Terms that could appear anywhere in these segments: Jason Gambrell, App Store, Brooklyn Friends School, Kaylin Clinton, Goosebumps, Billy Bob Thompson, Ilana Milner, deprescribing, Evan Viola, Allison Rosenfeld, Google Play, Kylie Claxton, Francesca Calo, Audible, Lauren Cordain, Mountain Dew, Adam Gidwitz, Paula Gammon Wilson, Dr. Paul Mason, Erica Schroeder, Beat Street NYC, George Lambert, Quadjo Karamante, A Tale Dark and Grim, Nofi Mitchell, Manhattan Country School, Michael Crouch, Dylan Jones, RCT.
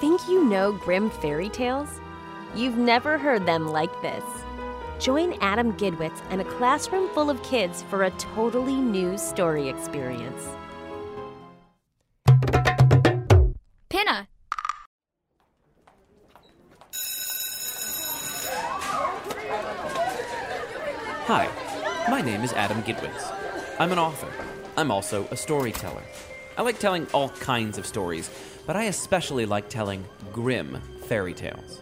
Think you know grim fairy tales? You've never heard them like this. Join Adam Gidwitz and a classroom full of kids for a totally new story experience. Pinna! Hi, my name is Adam Gidwitz. I'm an author. I'm also a storyteller. I like telling all kinds of stories, but I especially like telling grim fairy tales.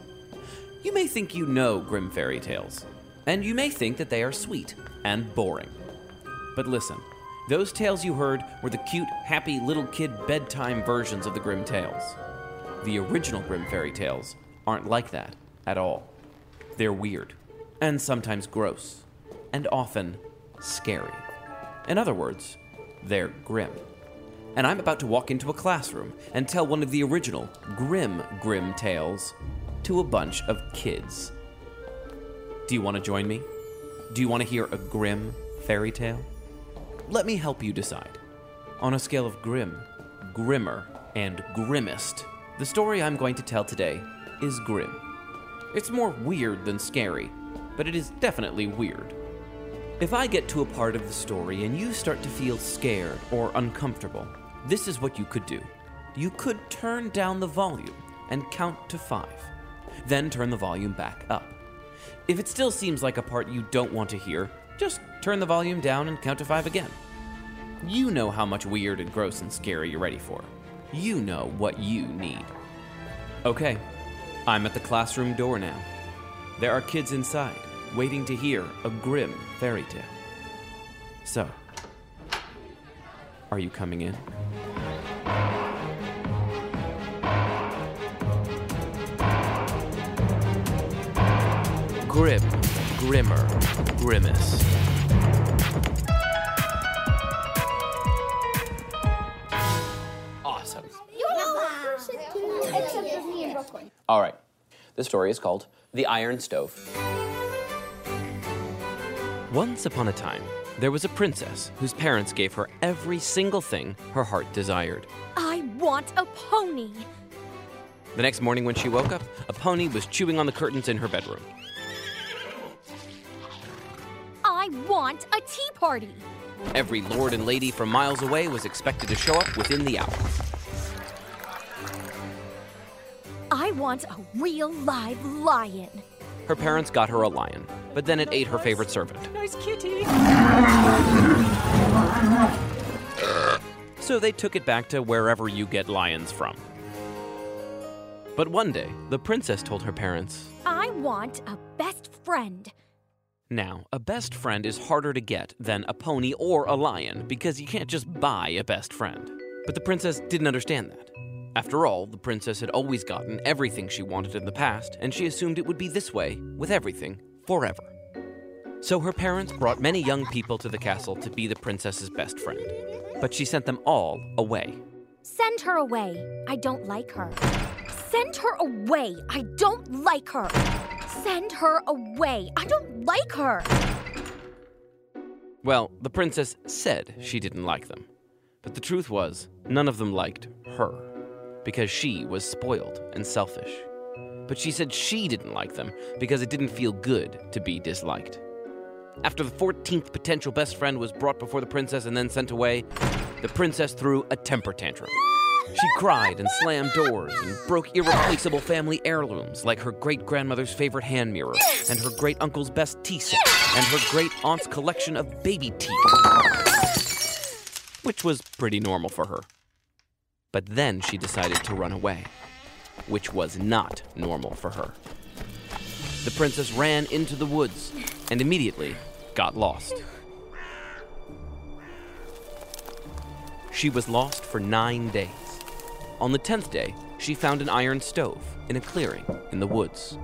You may think you know grim fairy tales, and you may think that they are sweet and boring. But listen, those tales you heard were the cute, happy little kid bedtime versions of the grim tales. The original grim fairy tales aren't like that at all. They're weird, and sometimes gross, and often scary. In other words, they're grim. And I'm about to walk into a classroom and tell one of the original grim tales to a bunch of kids. Do you want to join me? Do you want to hear a grim fairy tale? Let me help you decide. On a scale of grim, grimmer, and grimmest, the story I'm going to tell today is grim. It's more weird than scary, but it is definitely weird. If I get to a part of the story and you start to feel scared or uncomfortable, this is what you could do. You could turn down the volume and count to 5, then turn the volume back up. If it still seems like a part you don't want to hear, just turn the volume down and count to 5 again. You know how much weird and gross and scary you're ready for. You know what you need. Okay, I'm at the classroom door now. There are kids inside, waiting to hear a grim fairy tale. So, are you coming in? Grim, grimmer, grimmest. Awesome. All right. This story is called The Iron Stove. Once upon a time, there was a princess whose parents gave her every single thing her heart desired. I want a pony! The next morning when she woke up, a pony was chewing on the curtains in her bedroom. I want a tea party! Every lord and lady from miles away was expected to show up within the hour. I want a real live lion! Her parents got her a lion, but then it ate her favorite servant. Nice kitty. So they took it back to wherever you get lions from. But one day, the princess told her parents, I want a best friend. Now, a best friend is harder to get than a pony or a lion because you can't just buy a best friend. But the princess didn't understand that. After all, the princess had always gotten everything she wanted in the past, and she assumed it would be this way, with everything, forever. So her parents brought many young people to the castle to be the princess's best friend. But she sent them all away. Send her away. I don't like her. Send her away. I don't like her. Send her away. I don't like her. Well, the princess said she didn't like them. But the truth was, none of them liked her, because she was spoiled and selfish. But she said she didn't like them because it didn't feel good to be disliked. After the 14th potential best friend was brought before the princess and then sent away, the princess threw a temper tantrum. She cried and slammed doors and broke irreplaceable family heirlooms like her great-grandmother's favorite hand mirror and her great-uncle's best tea set and her great-aunt's collection of baby teeth, which was pretty normal for her. But then she decided to run away, which was not normal for her. The princess ran into the woods and immediately got lost. She was lost for 9 days. On the 10th day, she found an iron stove in a clearing in the woods.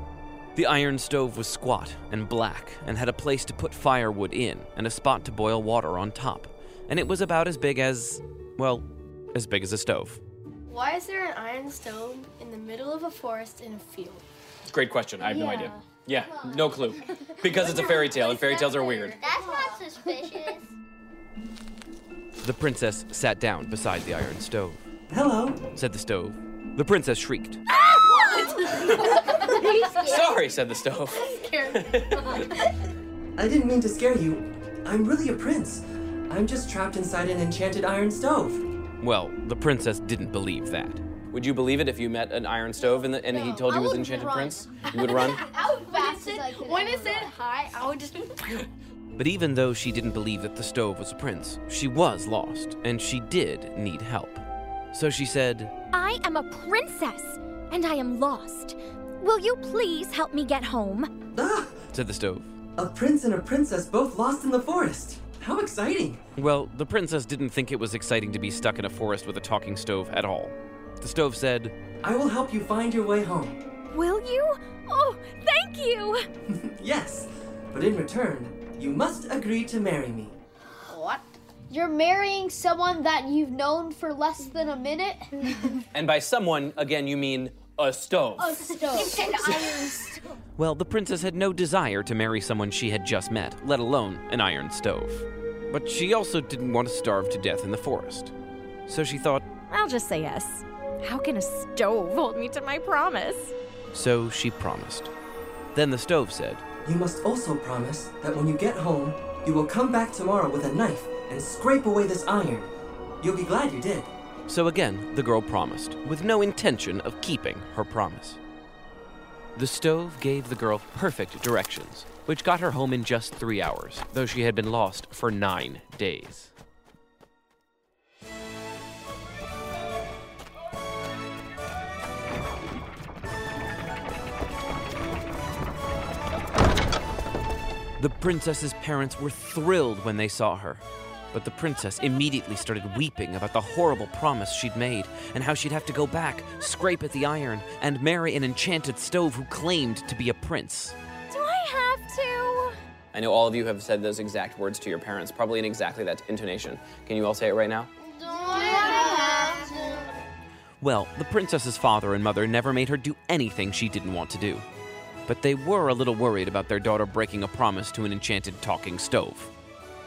The iron stove was squat and black and had a place to put firewood in and a spot to boil water on top. And it was about as big as, well, as big as a stove. Why is there an iron stove in the middle of a forest in a field? Great question. I have no idea. Yeah, no clue. Because it's a fairy tale and fairy tales are weird. That's not suspicious. The princess sat down beside the iron stove. "Hello," said the stove. The princess shrieked. "Ah, what?" "Sorry," said the stove. "I didn't mean to scare you. I'm really a prince. I'm just trapped inside an enchanted iron stove." Well, the princess didn't believe that. Would you believe it if you met an iron stove and he told you he was an enchanted prince? You would run? I would fast as I could. When it said hi, I would just... But even though she didn't believe that the stove was a prince, she was lost, and she did need help. So she said, "I am a princess, and I am lost. Will you please help me get home?" "Ah!" said the stove. "A prince and a princess both lost in the forest. How exciting!" Well, the princess didn't think it was exciting to be stuck in a forest with a talking stove at all. The stove said, "I will help you find your way home." "Will you? Oh, thank you!" "Yes, but in return, you must agree to marry me." "What? You're marrying someone that you've known for less than a minute?" And by someone, again, you mean a stove. A stove. It's an iron stove. Well, the princess had no desire to marry someone she had just met, let alone an iron stove. But she also didn't want to starve to death in the forest. So she thought, "I'll just say yes. How can a stove hold me to my promise?" So she promised. Then the stove said, "You must also promise that when you get home, you will come back tomorrow with a knife and scrape away this iron. You'll be glad you did." So again, the girl promised, with no intention of keeping her promise. The stove gave the girl perfect directions, which got her home in just 3 hours, though she had been lost for 9 days. The princess's parents were thrilled when they saw her, but the princess immediately started weeping about the horrible promise she'd made and how she'd have to go back, scrape at the iron, and marry an enchanted stove who claimed to be a prince. "Do I have to?" I know all of you have said those exact words to your parents, probably in exactly that intonation. Can you all say it right now? "Do I have to?" Well, the princess's father and mother never made her do anything she didn't want to do. But they were a little worried about their daughter breaking a promise to an enchanted talking stove.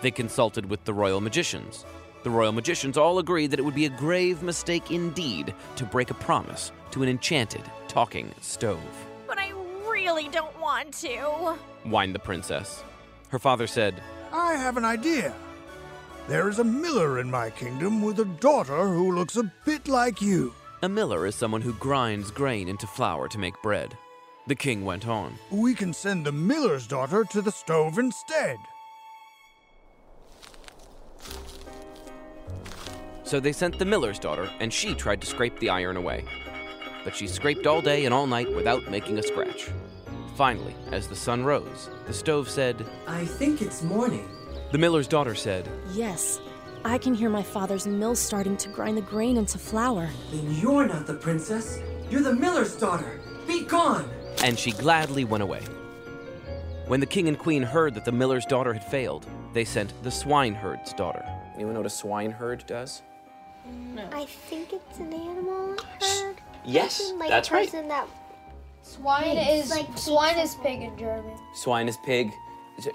They consulted with the royal magicians. The royal magicians all agreed that it would be a grave mistake indeed to break a promise to an enchanted talking stove. "But I really don't want to," whined the princess. Her father said, "I have an idea. There is a miller in my kingdom with a daughter who looks a bit like you." A miller is someone who grinds grain into flour to make bread. The king went on, "We can send the miller's daughter to the stove instead." So they sent the miller's daughter, and she tried to scrape the iron away. But she scraped all day and all night without making a scratch. Finally, as the sun rose, the stove said, "I think it's morning." The miller's daughter said, "Yes, I can hear my father's mill starting to grind the grain into flour." "Then you're not the princess. You're the miller's daughter. Be gone!" And she gladly went away. When the king and queen heard that the miller's daughter had failed, they sent the swineherd's daughter. Anyone know what a swineherd does? No. I think it's an animal herd. Yes, like that's right. That swine is pig in German. Swine is pig,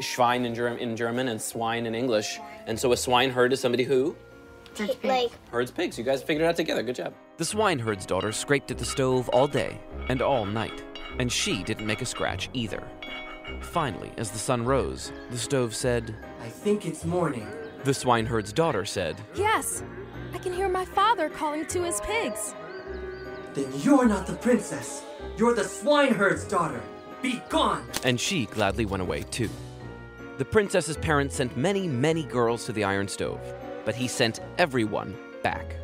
Schwein in German, and swine in English. And so a swineherd is somebody who? Herds pigs. You guys figured it out together. Good job. The swineherd's daughter scraped at the stove all day and all night, and she didn't make a scratch either. Finally, as the sun rose, the stove said, "I think it's morning." The swineherd's daughter said, "Yes, I can hear my father calling to his pigs." "Then you're not the princess. You're the swineherd's daughter. Be gone!" And she gladly went away too. The princess's parents sent many, many girls to the iron stove, but he sent everyone back.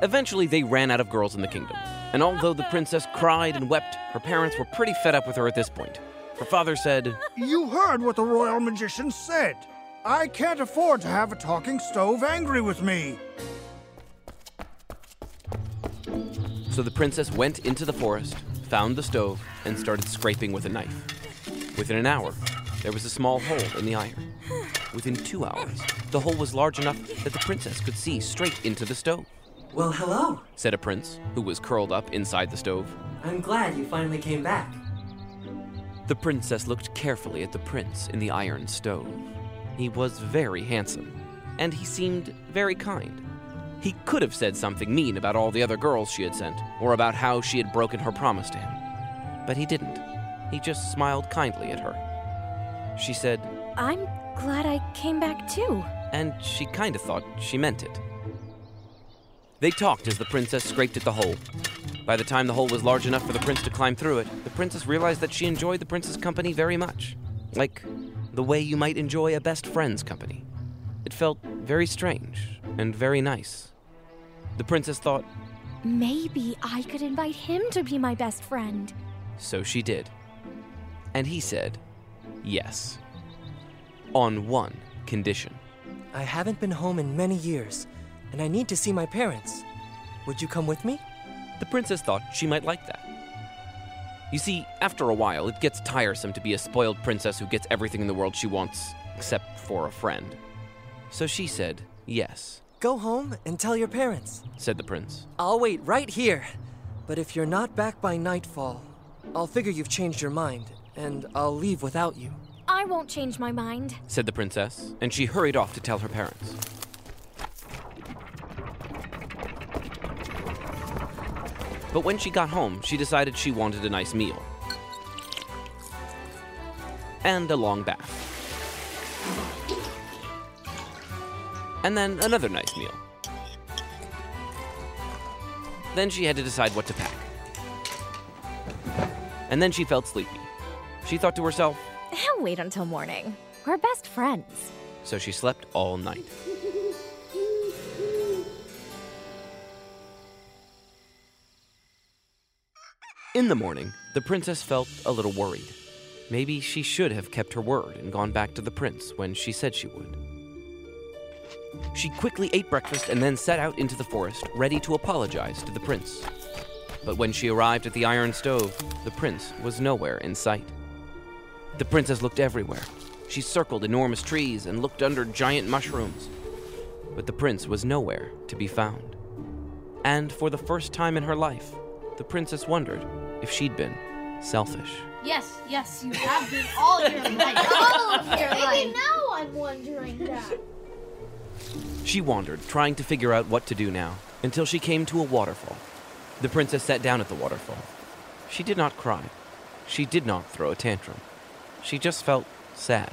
Eventually, they ran out of girls in the kingdom, and although the princess cried and wept, her parents were pretty fed up with her at this point. Her father said, "You heard what the royal magician said. I can't afford to have a talking stove angry with me." So the princess went into the forest, found the stove, and started scraping with a knife. Within an hour, there was a small hole in the iron. Within 2 hours, the hole was large enough that the princess could see straight into the stove. Well, hello, said a prince, who was curled up inside the stove. I'm glad you finally came back. The princess looked carefully at the prince in the iron stove. He was very handsome, and he seemed very kind. He could have said something mean about all the other girls she had sent, or about how she had broken her promise to him. But he didn't. He just smiled kindly at her. She said, I'm glad I came back too. And she kind of thought she meant it. They talked as the princess scraped at the hole. By the time the hole was large enough for the prince to climb through it, the princess realized that she enjoyed the prince's company very much. Like the way you might enjoy a best friend's company. It felt very strange and very nice. The princess thought, maybe I could invite him to be my best friend. So she did. And he said, yes. On one condition. I haven't been home in many years, and I need to see my parents. Would you come with me? The princess thought she might like that. You see, after a while, it gets tiresome to be a spoiled princess who gets everything in the world she wants, except for a friend. So she said, yes. Go home and tell your parents, said the prince. I'll wait right here, but if you're not back by nightfall, I'll figure you've changed your mind, and I'll leave without you. I won't change my mind, said the princess, and she hurried off to tell her parents. But when she got home, she decided she wanted a nice meal. And a long bath. And then another nice meal. Then she had to decide what to pack. And then she felt sleepy. She thought to herself, I'll wait until morning. We're best friends. So she slept all night. In the morning, the princess felt a little worried. Maybe she should have kept her word and gone back to the prince when she said she would. She quickly ate breakfast and then set out into the forest, ready to apologize to the prince. But when she arrived at the iron stove, the prince was nowhere in sight. The princess looked everywhere. She circled enormous trees and looked under giant mushrooms. But the prince was nowhere to be found. And for the first time in her life, the princess wondered if she'd been selfish. Yes, you have been all your life. All of your life. Maybe now I'm wondering that. She wandered, trying to figure out what to do now, until she came to a waterfall. The princess sat down at the waterfall. She did not cry. She did not throw a tantrum. She just felt sad.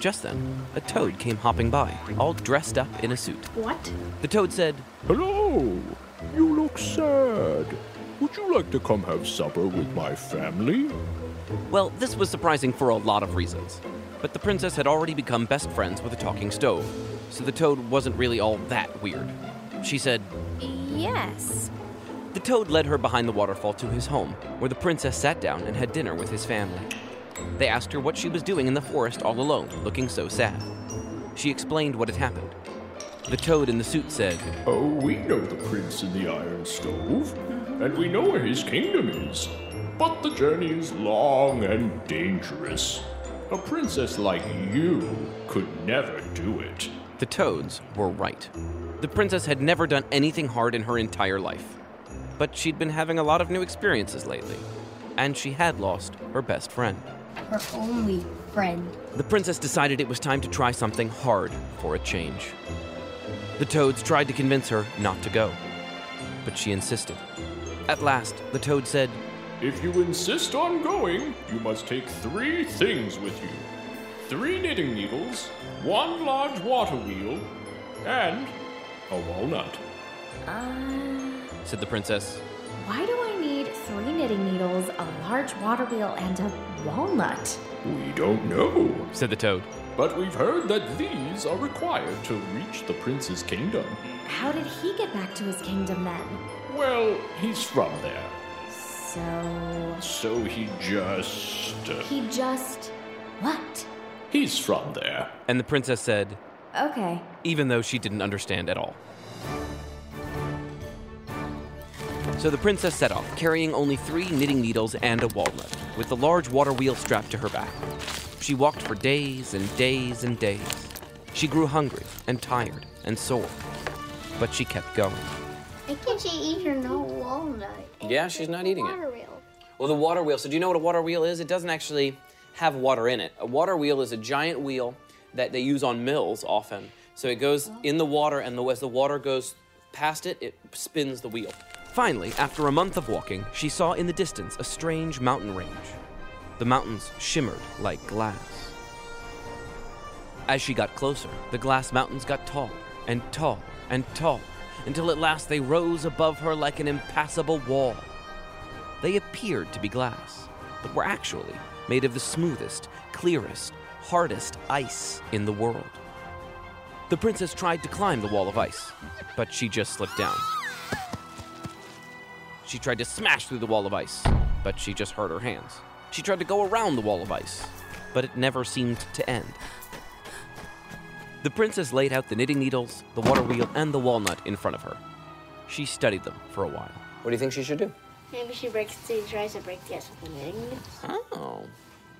Just then, a toad came hopping by, all dressed up in a suit. What? The toad said, Hello! You look sad. Would you like to come have supper with my family? Well, this was surprising for a lot of reasons. But the princess had already become best friends with a talking stove, so the toad wasn't really all that weird. She said, Yes. The toad led her behind the waterfall to his home, where the princess sat down and had dinner with his family. They asked her what she was doing in the forest all alone, looking so sad. She explained what had happened. The toad in the suit said, Oh, we know the prince in the iron stove, and we know where his kingdom is. But the journey is long and dangerous. A princess like you could never do it. The toads were right. The princess had never done anything hard in her entire life. But she'd been having a lot of new experiences lately, and she had lost her best friend. Her only friend. The princess decided it was time to try something hard for a change. The toads tried to convince her not to go, but she insisted. At last, the toad said, If you insist on going, you must take 3 things with you. 3 knitting needles, 1 large water wheel, and a walnut. Said the princess. Why do I need 3 knitting needles, a large water wheel, and a walnut? We don't know, said the toad. But we've heard that these are required to reach the prince's kingdom. How did he get back to his kingdom then? Well, he's from there. So he just... He just... what? He's from there. And the princess said... Okay. Even though she didn't understand at all. So the princess set off, carrying only 3 knitting needles and a walnut, with the large water wheel strapped to her back. She walked for days and days and days. She grew hungry and tired and sore, but she kept going. Why can't she eat her no walnut? Yeah, she's not eating it. Water wheel. Well, the water wheel. So do you know what a water wheel is? It doesn't actually have water in it. A water wheel is a giant wheel that they use on mills often. So it goes in the water, and as the water goes past it, it spins the wheel. Finally, after a month of walking, she saw in the distance a strange mountain range. The mountains shimmered like glass. As she got closer, the glass mountains got taller and taller and taller, until at last they rose above her like an impassable wall. They appeared to be glass, but were actually made of the smoothest, clearest, hardest ice in the world. The princess tried to climb the wall of ice, but she just slipped down. She tried to smash through the wall of ice, but she just hurt her hands. She tried to go around the wall of ice, but it never seemed to end. The princess laid out the knitting needles, the water wheel, and the walnut in front of her. She studied them for a while. What do you think she should do? Maybe she tries to break the ice with the knitting needles. Oh.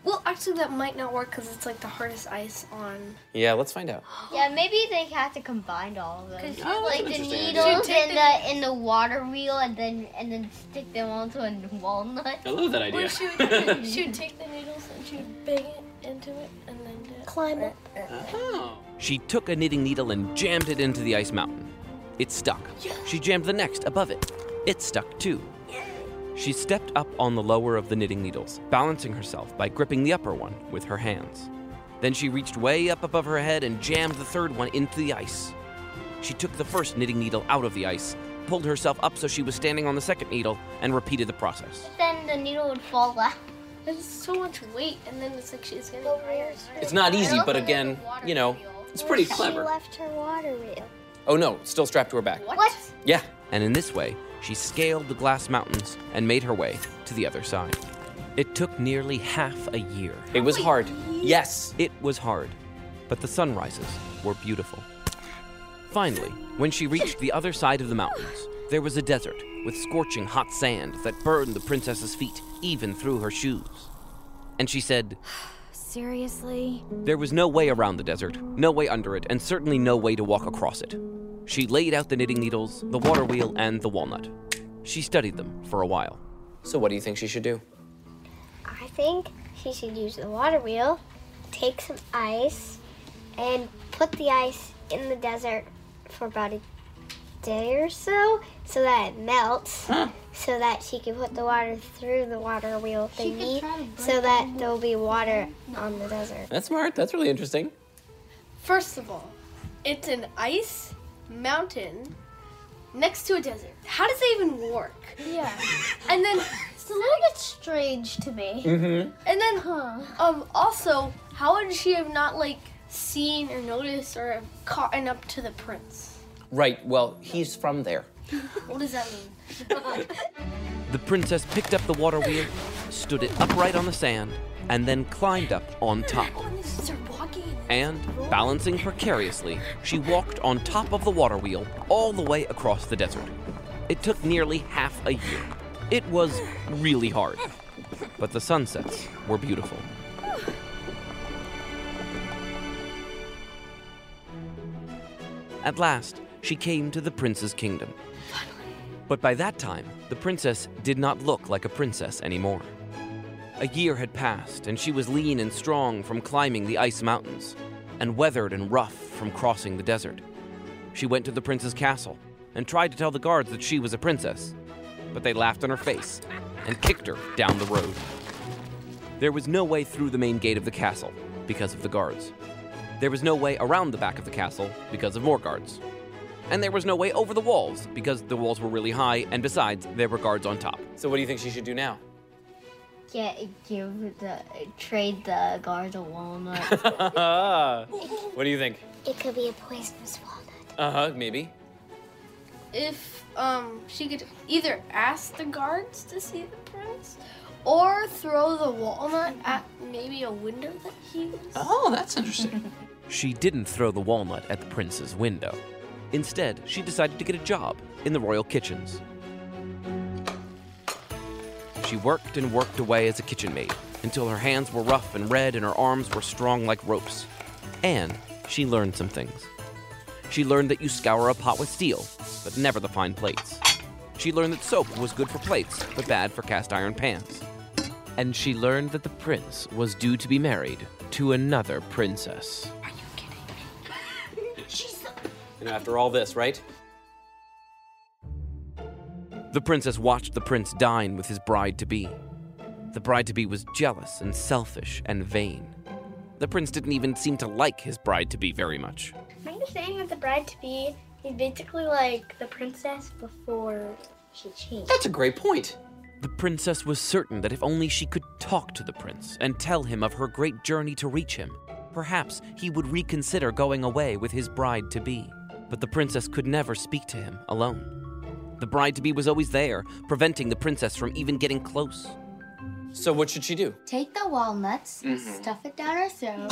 Well, actually, that might not work because it's like the hardest ice on. Yeah, let's find out. Yeah, maybe they have to combine all of them. Because like the needles and the water wheel, and then stick them onto a walnut. I love that idea. She would take the needles and she would bang it into it and then climb it. Oh. She took a knitting needle and jammed it into the ice mountain. It stuck. Yeah. She jammed the next above it. It stuck too. She stepped up on the lower of the knitting needles, balancing herself by gripping the upper one with her hands. Then she reached way up above her head and jammed the third one into the ice. She took the first knitting needle out of the ice, pulled herself up so she was standing on the second needle, and repeated the process. Then the needle would fall out. There's so much weight, and then it's like she's getting tired. It's not easy, but again, you know, it's pretty clever. She left her water wheel. Oh no, still strapped to her back. What? Yeah, and in this way, she scaled the glass mountains and made her way to the other side. It took nearly half a year. It was hard. Yes. It was hard, but the sunrises were beautiful. Finally, when she reached the other side of the mountains, there was a desert with scorching hot sand that burned the princess's feet even through her shoes. And she said, seriously? There was no way around the desert, no way under it, and certainly no way to walk across it. She laid out the knitting needles, the water wheel, and the walnut. She studied them for a while. So what do you think she should do? I think she should use the water wheel, take some ice, and put the ice in the desert for about a day or so that it melts, so that she can put the water through the water wheel thingy, so that there'll be water on the desert. That's smart. That's really interesting. First of all, it's an ice mountain next to a desert. How does that even work? Yeah. And then it's a little bit strange to me. Mm-hmm. And then also, how would she have not like seen or noticed or caught up to the prince? Right, well, he's from there. What does that mean? The princess picked up the water wheel, stood it upright on the sand, and then climbed up on top. And, balancing precariously, she walked on top of the water wheel all the way across the desert. It took nearly half a year. It was really hard, but the sunsets were beautiful. At last, she came to the prince's kingdom. But by that time, the princess did not look like a princess anymore. A year had passed, and she was lean and strong from climbing the ice mountains, and weathered and rough from crossing the desert. She went to the prince's castle and tried to tell the guards that she was a princess, but they laughed in her face and kicked her down the road. There was no way through the main gate of the castle because of the guards. There was no way around the back of the castle because of more guards. And there was no way over the walls because the walls were really high, and besides, there were guards on top. So what do you think she should do now? Trade the guards a walnut. What do you think? It could be a poisonous walnut. Maybe. If she could either ask the guards to see the prince, or throw the walnut at maybe a window that he was. Oh, that's interesting. She didn't throw the walnut at the prince's window. Instead, she decided to get a job in the royal kitchens. She worked and worked away as a kitchen maid until her hands were rough and red and her arms were strong like ropes. And she learned some things. She learned that you scour a pot with steel, but never the fine plates. She learned that soap was good for plates, but bad for cast iron pans. And she learned that the prince was due to be married to another princess. Are you kidding me? She's so... And after all this, right? The princess watched the prince dine with his bride-to-be. The bride-to-be was jealous and selfish and vain. The prince didn't even seem to like his bride-to-be very much. My understanding of the bride-to-be is basically like the princess before she changed. That's a great point. The princess was certain that if only she could talk to the prince and tell him of her great journey to reach him, perhaps he would reconsider going away with his bride-to-be. But the princess could never speak to him alone. The bride-to-be was always there, preventing the princess from even getting close. So what should she do? Take the walnuts, stuff it down her throat.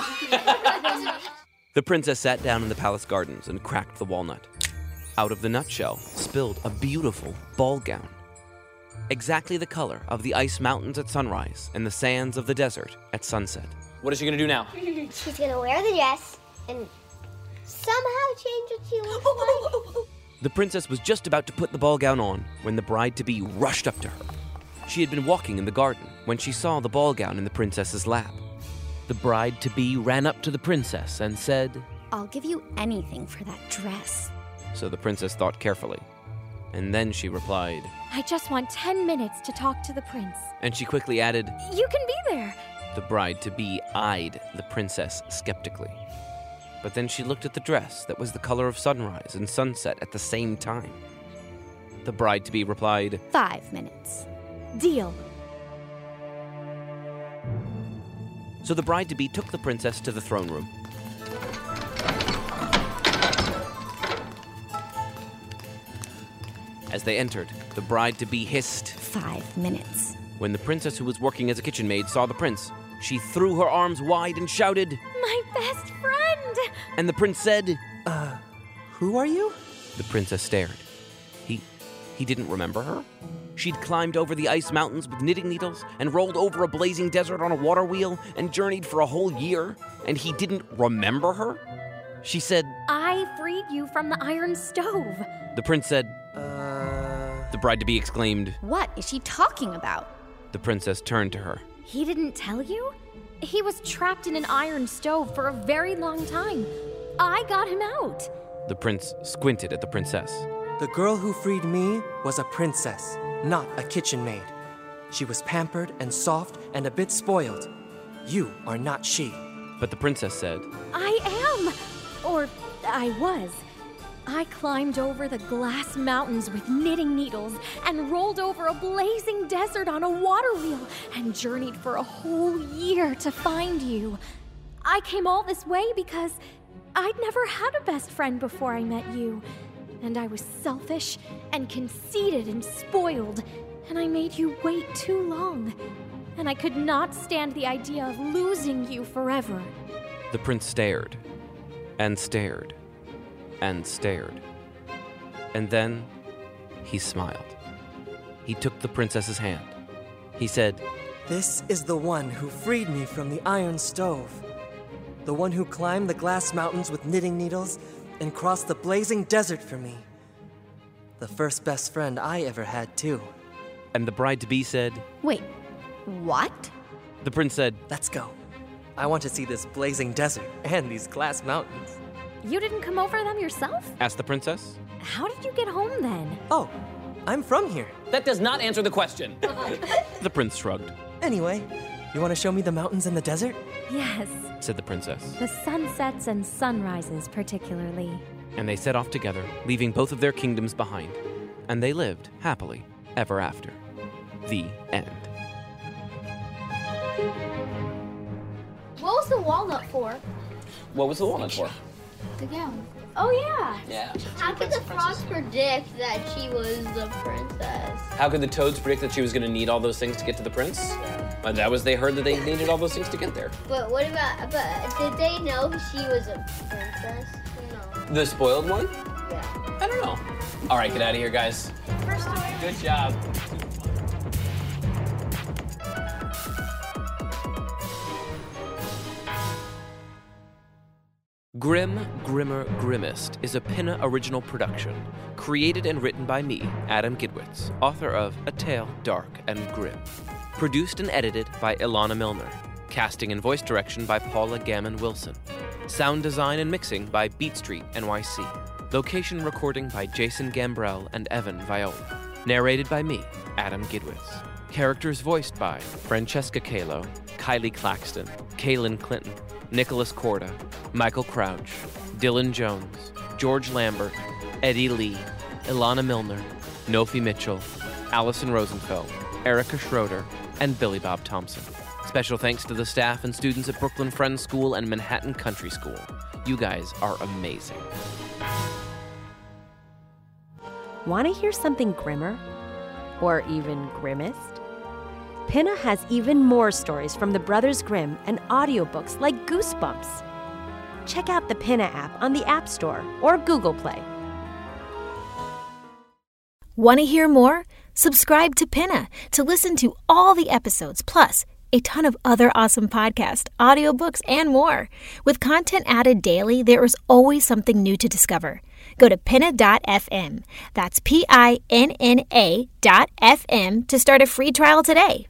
The princess sat down in the palace gardens and cracked the walnut. Out of the nutshell spilled a beautiful ball gown. Exactly the color of the ice mountains at sunrise and the sands of the desert at sunset. What is she going to do now? She's going to wear the dress and somehow change what she looks like. The princess was just about to put the ball gown on when the bride-to-be rushed up to her. She had been walking in the garden when she saw the ball gown in the princess's lap. The bride-to-be ran up to the princess and said, "I'll give you anything for that dress." So the princess thought carefully. And then she replied, "I just want 10 minutes to talk to the prince." And she quickly added, "You can be there." The bride-to-be eyed the princess skeptically. But then she looked at the dress that was the color of sunrise and sunset at the same time. The bride-to-be replied, 5 minutes. Deal. So the bride-to-be took the princess to the throne room. As they entered, the bride-to-be hissed, "5 minutes." When the princess, who was working as a kitchen maid, saw the prince, she threw her arms wide and shouted, "My best friend!" And the prince said, "Who are you?" The princess stared. He didn't remember her. She'd climbed over the ice mountains with knitting needles and rolled over a blazing desert on a water wheel and journeyed for a whole year, and he didn't remember her? She said, "I freed you from the iron stove." The prince said, The bride-to-be exclaimed, "What is she talking about?" The princess turned to her. "He didn't tell you? He was trapped in an iron stove for a very long time. I got him out." The prince squinted at the princess. "The girl who freed me was a princess, not a kitchen maid. She was pampered and soft and a bit spoiled. You are not she." But the princess said, "I am, or I was. I climbed over the glass mountains with knitting needles and rolled over a blazing desert on a water wheel and journeyed for a whole year to find you. I came all this way because I'd never had a best friend before I met you. And I was selfish and conceited and spoiled, and I made you wait too long. And I could not stand the idea of losing you forever." The prince stared and stared. And stared. And then he smiled. He took the princess's hand. He said, "This is the one who freed me from the iron stove. The one who climbed the glass mountains with knitting needles and crossed the blazing desert for me. The first best friend I ever had, too." And the bride-to-be said, "Wait, what?" The prince said, "Let's go. I want to see this blazing desert and these glass mountains." "You didn't come over them yourself?" asked the princess. "How did you get home then?" "Oh, I'm from here." That does not answer the question. The prince shrugged. "Anyway, you want to show me the mountains and the desert?" "Yes," said the princess. "The sunsets and sunrises particularly." And they set off together, leaving both of their kingdoms behind. And they lived happily ever after. The end. What was the walnut for? What was the walnut for? The gown. Oh, yeah. How could the frogs predict that she was the princess? How could the toads predict that she was going to need all those things to get to the prince? Yeah. That was, they heard that they needed all those things to get there. But what about, did they know she was a princess? No. The spoiled one? Yeah. I don't know. All right, get out of here, guys. First story. Good job. Grim, Grimmer, Grimmest is a Pinna original production, created and written by me, Adam Gidwitz, author of A Tale Dark and Grim. Produced and edited by Ilana Milner. Casting and voice direction by Paula Gammon Wilson. Sound design and mixing by Beat Street NYC. Location recording by Jason Gambrell and Evan Viola. Narrated by me, Adam Gidwitz. Characters voiced by Francesca Calo, Kylie Claxton, Kaylin Clinton, Nicholas Corda, Michael Crouch, Dylan Jones, George Lambert, Eddie Lee, Ilana Milner, Nofi Mitchell, Allison Rosenfeld, Erica Schroeder, and Billy Bob Thompson. Special thanks to the staff and students at Brooklyn Friends School and Manhattan Country School. You guys are amazing. Want to hear something grimmer? Or even grimmest? Pinna has even more stories from the Brothers Grimm and audiobooks like Goosebumps. Check out the Pinna app on the App Store or Google Play. Want to hear more? Subscribe to Pinna to listen to all the episodes, plus a ton of other awesome podcasts, audiobooks, and more. With content added daily, there is always something new to discover. Go to pinna.fm. That's Pinna.fm to start a free trial today.